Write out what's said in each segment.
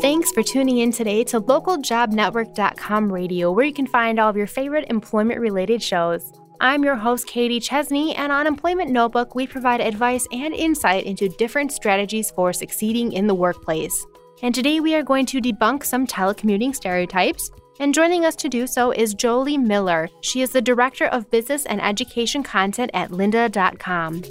Thanks for tuning in today to LocalJobNetwork.com radio, where you can find all of your favorite employment-related shows. I'm your host, Katie Chesney, and on Employment Notebook, we provide advice and insight into different strategies for succeeding in the workplace. And today we are going to debunk some telecommuting stereotypes. And joining us to do so is Jolie Miller. She is the Director of Business and Education Content at Lynda.com.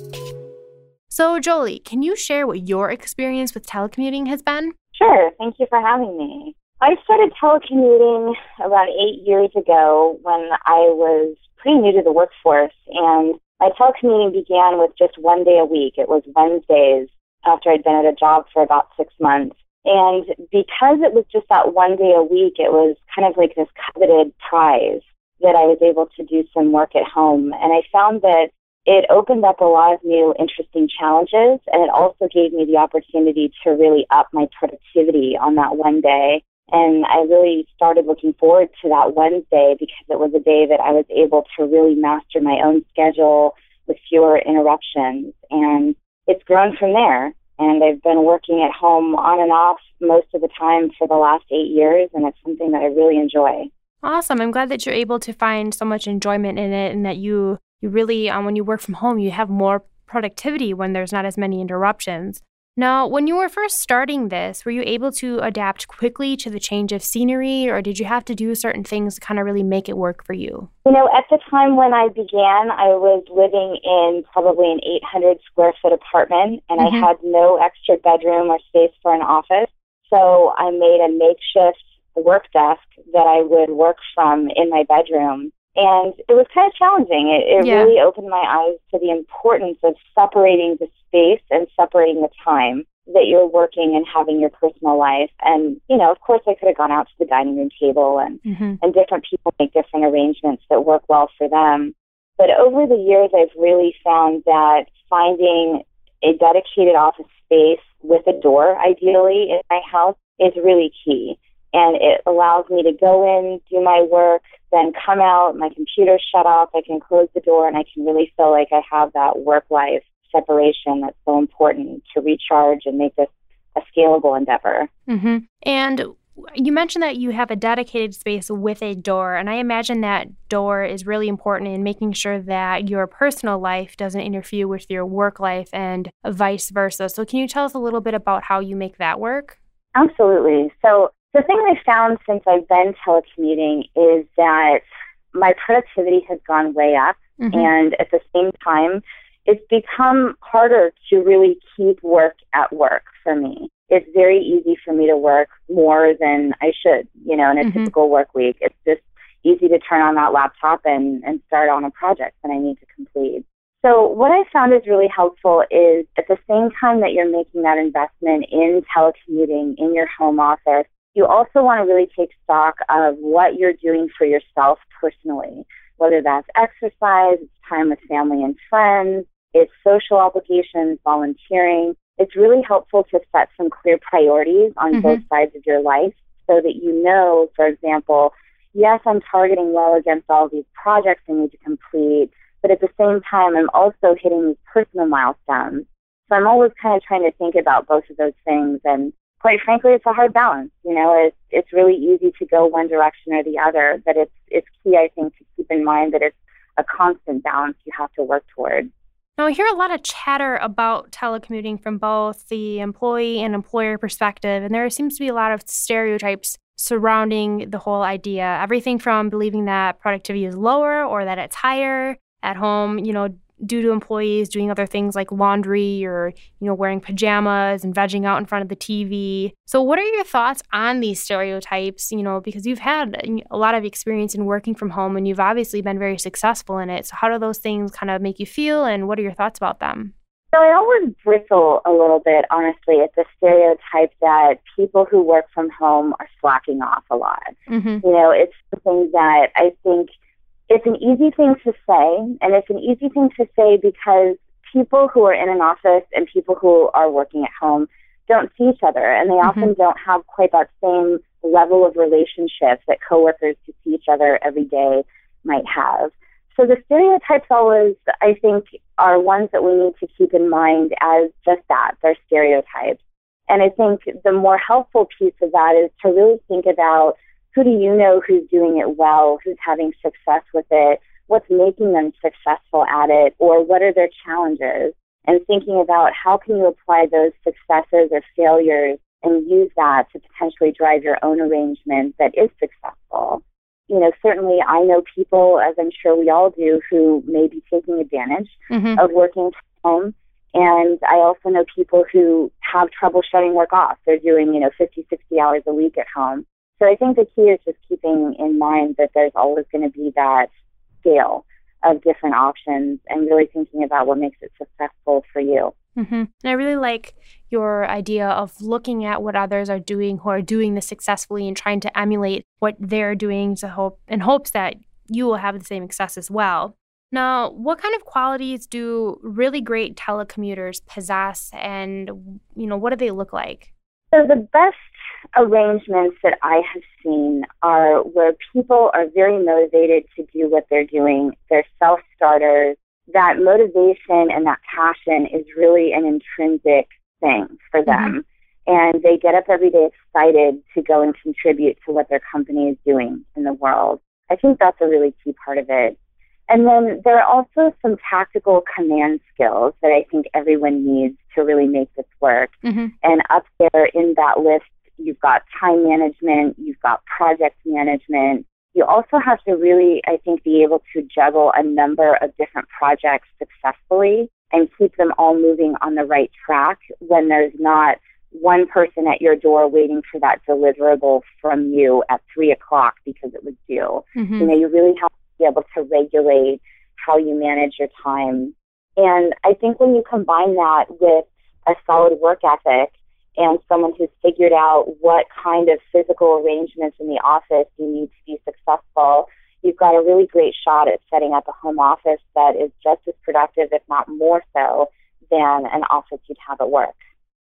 So, Jolie, can you share what your experience with telecommuting has been? Sure. Thank you for having me. I started telecommuting about 8 years ago when I was pretty new to the workforce, and my telecommuting began with just 1 day a week. It was Wednesdays after I'd been at a job for about 6 months. And because it was just that 1 day a week, it was kind of like this coveted prize that I was able to do some work at home. And I found that it opened up a lot of new interesting challenges, and it also gave me the opportunity to really up my productivity on that 1 day. And I really started looking forward to that Wednesday because it was a day that I was able to really master my own schedule with fewer interruptions. And it's grown from there. And I've been working at home on and off most of the time for the last 8 years, and it's something that I really enjoy. Awesome. I'm glad that you're able to find so much enjoyment in it, and that you really, when you work from home, you have more productivity when there's not as many interruptions. Now, when you were first starting this, were you able to adapt quickly to the change of scenery, or did you have to do certain things to kind of really make it work for you? You know, at the time when I began, I was living in probably an 800-square-foot apartment, and I had no extra bedroom or space for an office. So I made a makeshift work desk that I would work from in my bedroom. And it was kind of challenging. It really opened my eyes to the importance of separating the space and separating the time that you're working and having your personal life. And, you know, of course, I could have gone out to the dining room table, and different people make different arrangements that work well for them. But over the years, I've really found that finding a dedicated office space with a door, ideally, in my house is really key. And it allows me to go in, do my work, then come out, my computer's shut off, I can close the door, and I can really feel like I have that work-life separation that's so important to recharge and make this a scalable endeavor. Mm-hmm. And you mentioned that you have a dedicated space with a door, and I imagine that door is really important in making sure that your personal life doesn't interfere with your work life and vice versa. So can you tell us a little bit about how you make that work? Absolutely. So the thing I found since I've been telecommuting is that my productivity has gone way up, and at the same time, it's become harder to really keep work at work for me. It's very easy for me to work more than I should, you know, in a typical work week. It's just easy to turn on that laptop and start on a project that I need to complete. So what I found is really helpful is at the same time that you're making that investment in telecommuting, in your home office, you also want to really take stock of what you're doing for yourself personally, whether that's exercise, it's time with family and friends, it's social obligations, volunteering. It's really helpful to set some clear priorities on both sides of your life so that you know, for example, yes, I'm targeting well against all these projects I need to complete, but at the same time, I'm also hitting these personal milestones. So I'm always kind of trying to think about both of those things, and quite frankly, it's a hard balance. You know, it's really easy to go one direction or the other, but it's key, I think, to keep in mind that it's a constant balance you have to work toward. Now, I hear a lot of chatter about telecommuting from both the employee and employer perspective, and there seems to be a lot of stereotypes surrounding the whole idea. Everything from believing that productivity is lower or that it's higher at home, you know, due to employees doing other things like laundry or, you know, wearing pajamas and vegging out in front of the TV. So what are your thoughts on these stereotypes? You know, because you've had a lot of experience in working from home and you've obviously been very successful in it. So how do those things kind of make you feel, and what are your thoughts about them? So I always bristle a little bit, honestly, at the stereotype that people who work from home are slacking off a lot. You know, it's something that I think it's an easy thing to say, and it's an easy thing to say because people who are in an office and people who are working at home don't see each other, and they often don't have quite that same level of relationship that coworkers who see each other every day might have. So the stereotypes always, I think, are ones that we need to keep in mind as just that, they're stereotypes. And I think the more helpful piece of that is to really think about who do you know who's doing it well, who's having success with it, what's making them successful at it, or what are their challenges, and thinking about how can you apply those successes or failures and use that to potentially drive your own arrangement that is successful. You know, certainly I know people, as I'm sure we all do, who may be taking advantage of working from home. And I also know people who have trouble shutting work off. They're doing, 50, 60 hours a week at home. So I think the key is just keeping in mind that there's always going to be that scale of different options and really thinking about what makes it successful for you. Mm-hmm. And I really like your idea of looking at what others are doing who are doing this successfully and trying to emulate what they're doing in hopes that you will have the same success as well. Now, what kind of qualities do really great telecommuters possess, and what do they look like? So the best arrangements that I have seen are where people are very motivated to do what they're doing. They're self-starters. That motivation and that passion is really an intrinsic thing for them. And they get up every day excited to go and contribute to what their company is doing in the world. I think that's a really key part of it. And then there are also some tactical command skills that I think everyone needs to really make this work. And up there in that list, you've got time management, you've got project management. You also have to really, I think, be able to juggle a number of different projects successfully and keep them all moving on the right track when there's not one person at your door waiting for that deliverable from you at 3 o'clock because it was due. You really have to be able to regulate how you manage your time. And I think when you combine that with a solid work ethic and someone who's figured out what kind of physical arrangements in the office you need to be successful, you've got a really great shot at setting up a home office that is just as productive, if not more so, than an office you'd have at work.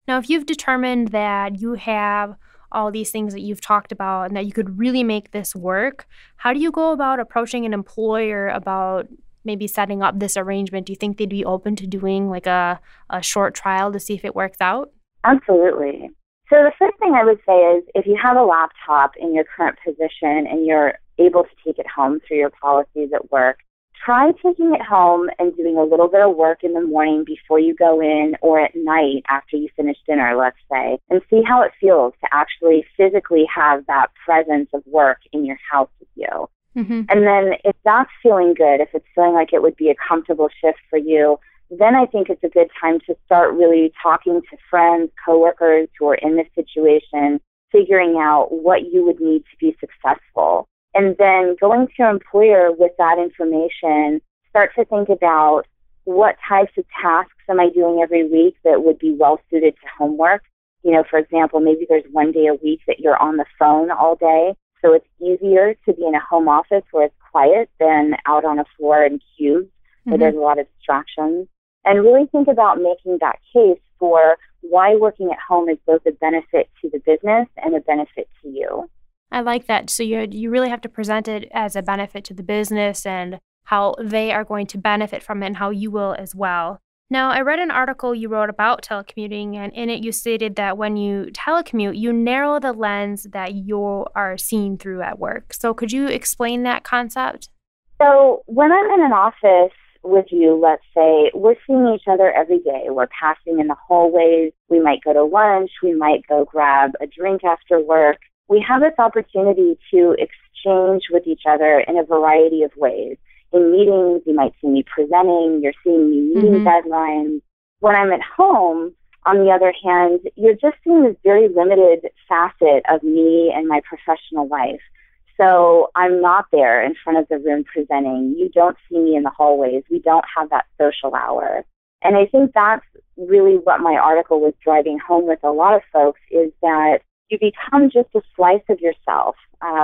Now, if you've determined that you have all these things that you've talked about and that you could really make this work, how do you go about approaching an employer about maybe setting up this arrangement? Do you think they'd be open to doing like a short trial to see if it works out? Absolutely. So the first thing I would say is if you have a laptop in your current position and you're able to take it home through your policies at work, try taking it home and doing a little bit of work in the morning before you go in or at night after you finish dinner, let's say, and see how it feels to actually physically have that presence of work in your house with you. And then if that's feeling good, if it's feeling like it would be a comfortable shift for you, then I think it's a good time to start really talking to friends, coworkers who are in this situation, figuring out what you would need to be successful. And then going to your employer with that information, start to think about what types of tasks am I doing every week that would be well suited to homework. For example, maybe there's one day a week that you're on the phone all day. So it's easier to be in a home office where it's quiet than out on a floor in cubes where there's a lot of distractions. And really think about making that case for why working at home is both a benefit to the business and a benefit to you. I like that. So you really have to present it as a benefit to the business and how they are going to benefit from it and how you will as well. Now, I read an article you wrote about telecommuting, and in it you stated that when you telecommute, you narrow the lens that you are seen through at work. So could you explain that concept? So when I'm in an office with you, let's say, we're seeing each other every day. We're passing in the hallways. We might go to lunch. We might go grab a drink after work. We have this opportunity to exchange with each other in a variety of ways. In meetings, you might see me presenting. You're seeing me meeting deadlines. When I'm at home, on the other hand, you're just seeing this very limited facet of me and my professional life. So I'm not there in front of the room presenting. You don't see me in the hallways. We don't have that social hour. And I think that's really what my article was driving home with a lot of folks, is that you become just a slice of yourself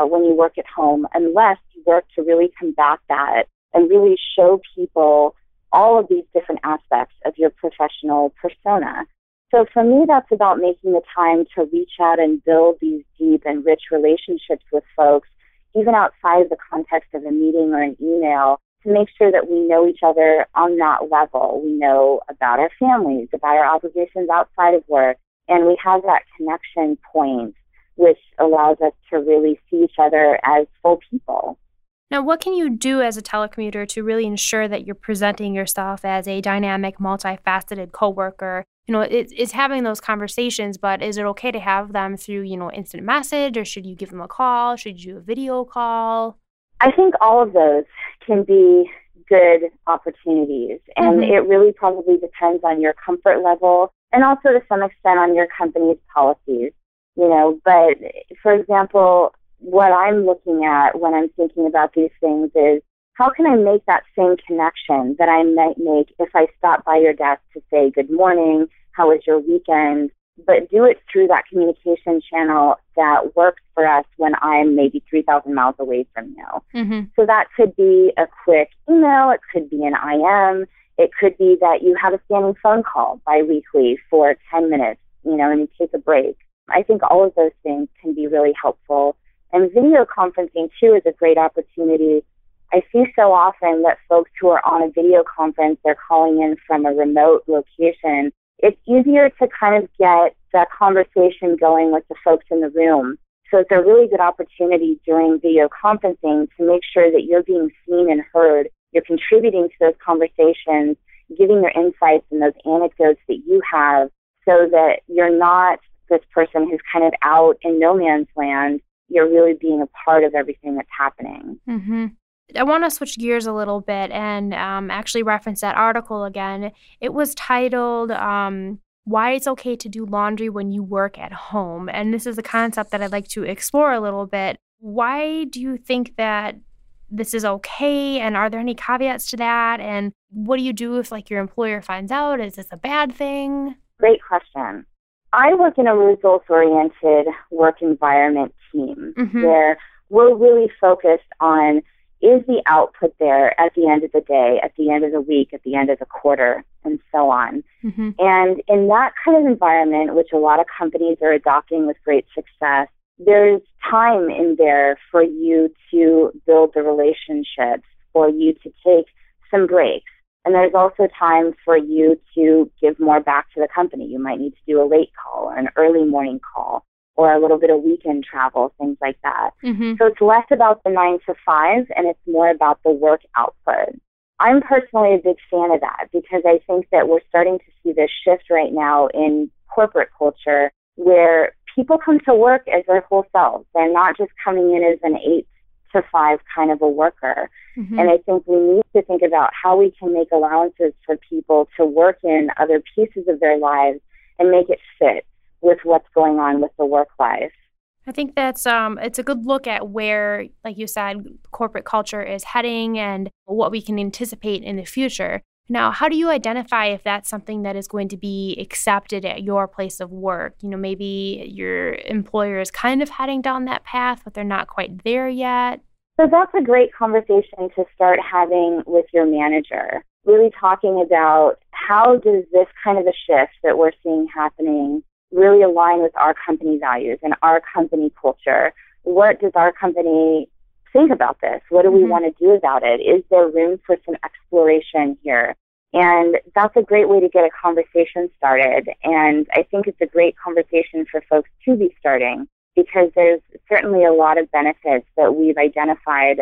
when you work at home, unless you work to really combat that and really show people all of these different aspects of your professional persona. So for me, that's about making the time to reach out and build these deep and rich relationships with folks, even outside of the context of a meeting or an email, to make sure that we know each other on that level. We know about our families, about our obligations outside of work, and we have that connection point, which allows us to really see each other as full people. Now, what can you do as a telecommuter to really ensure that you're presenting yourself as a dynamic, multifaceted coworker? You know, it's having those conversations, but is it okay to have them through, you know, instant message, or should you give them a call? Should you do a video call? I think all of those can be good opportunities, and it really probably depends on your comfort level and also to some extent on your company's policies, you know. But, for example, what I'm looking at when I'm thinking about these things is, how can I make that same connection that I might make if I stop by your desk to say, good morning, how was your weekend, but do it through that communication channel that works for us when I'm maybe 3,000 miles away from you. So that could be a quick email, it could be an IM, it could be that you have a standing phone call biweekly for 10 minutes, you know, and you take a break. I think all of those things can be really helpful. And video conferencing, too, is a great opportunity. I see so often that folks who are on a video conference, they're calling in from a remote location. It's easier to kind of get that conversation going with the folks in the room. So it's a really good opportunity during video conferencing to make sure that you're being seen and heard, you're contributing to those conversations, giving your insights and those anecdotes that you have, so that you're not this person who's kind of out in no man's land. You're really being a part of everything that's happening. I want to switch gears a little bit and actually reference that article again. It was titled, Why It's Okay to Do Laundry When You Work at Home. And this is a concept that I'd like to explore a little bit. Why do you think that this is okay? And are there any caveats to that? And what do you do if, like, your employer finds out? Is this a bad thing? Great question. I work in a results-oriented work environment team where we're really focused on, is the output there at the end of the day, at the end of the week, at the end of the quarter, and so on. And in that kind of environment, which a lot of companies are adopting with great success, there's time in there for you to build the relationships, for you to take some breaks. And there's also time for you to give more back to the company. You might need to do a late call or an early morning call, or a little bit of weekend travel, things like that. So it's less about the 9 to 5, and it's more about the work output. I'm personally a big fan of that, because I think that we're starting to see this shift right now in corporate culture, where people come to work as their whole selves. They're not just coming in as an 8 to 5 kind of a worker. And I think we need to think about how we can make allowances for people to work in other pieces of their lives and make it fit with what's going on with the work life. I think that's it's a good look at where, like you said, corporate culture is heading and what we can anticipate in the future. Now, how do you identify if that's something that is going to be accepted at your place of work? You know, maybe your employer is kind of heading down that path, but they're not quite there yet. So that's a great conversation to start having with your manager, really talking about, how does this kind of a shift that we're seeing happening really align with our company values and our company culture? What does our company think about this? What do we want to do about it? Is there room for some exploration here? And that's a great way to get a conversation started. And I think it's a great conversation for folks to be starting, because there's certainly a lot of benefits that we've identified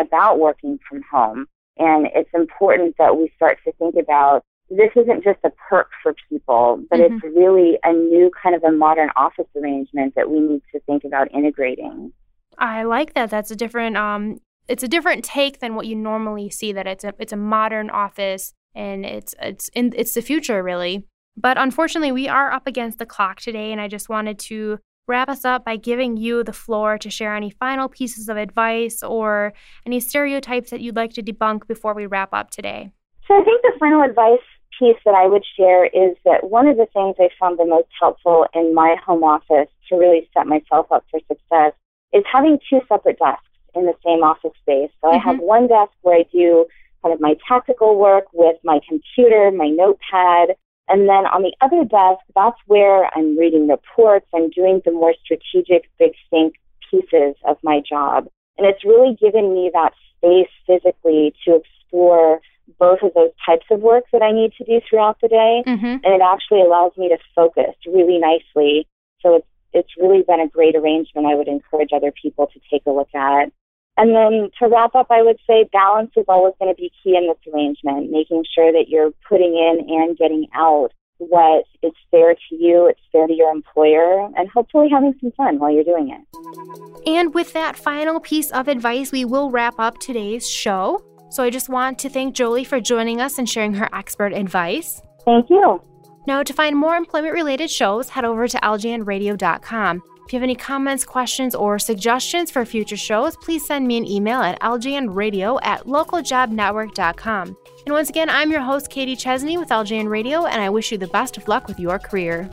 about working from home. And it's important that we start to think about, this isn't just a perk for people, but it's really a new kind of a modern office arrangement that we need to think about integrating. I like that. That's a different, it's a different take than what you normally see. That it's a modern office, and it's the future, really. But unfortunately, we are up against the clock today, and I just wanted to wrap us up by giving you the floor to share any final pieces of advice or any stereotypes that you'd like to debunk before we wrap up today. So I think the final advice piece that I would share is that one of the things I found the most helpful in my home office to really set myself up for success is having two separate desks in the same office space. So I have one desk where I do kind of my tactical work with my computer, my notepad, and then on the other desk, that's where I'm reading reports, I'm doing the more strategic, big think pieces of my job. And it's really given me that space physically to for both of those types of work that I need to do throughout the day. Mm-hmm. And it actually allows me to focus really nicely. So it's really been a great arrangement. I would encourage other people to take a look at. And then to wrap up, I would say balance is always going to be key in this arrangement, making sure that you're putting in and getting out what is fair to you, it's fair to your employer, and hopefully having some fun while you're doing it. And with that final piece of advice, we will wrap up today's show. So I just want to thank Jolie for joining us and sharing her expert advice. Thank you. Now, to find more employment-related shows, head over to LJNRadio.com. If you have any comments, questions, or suggestions for future shows, please send me an email at LJNRadio@localjobnetwork.com. And once again, I'm your host, Katie Chesney with LJN Radio, and I wish you the best of luck with your career.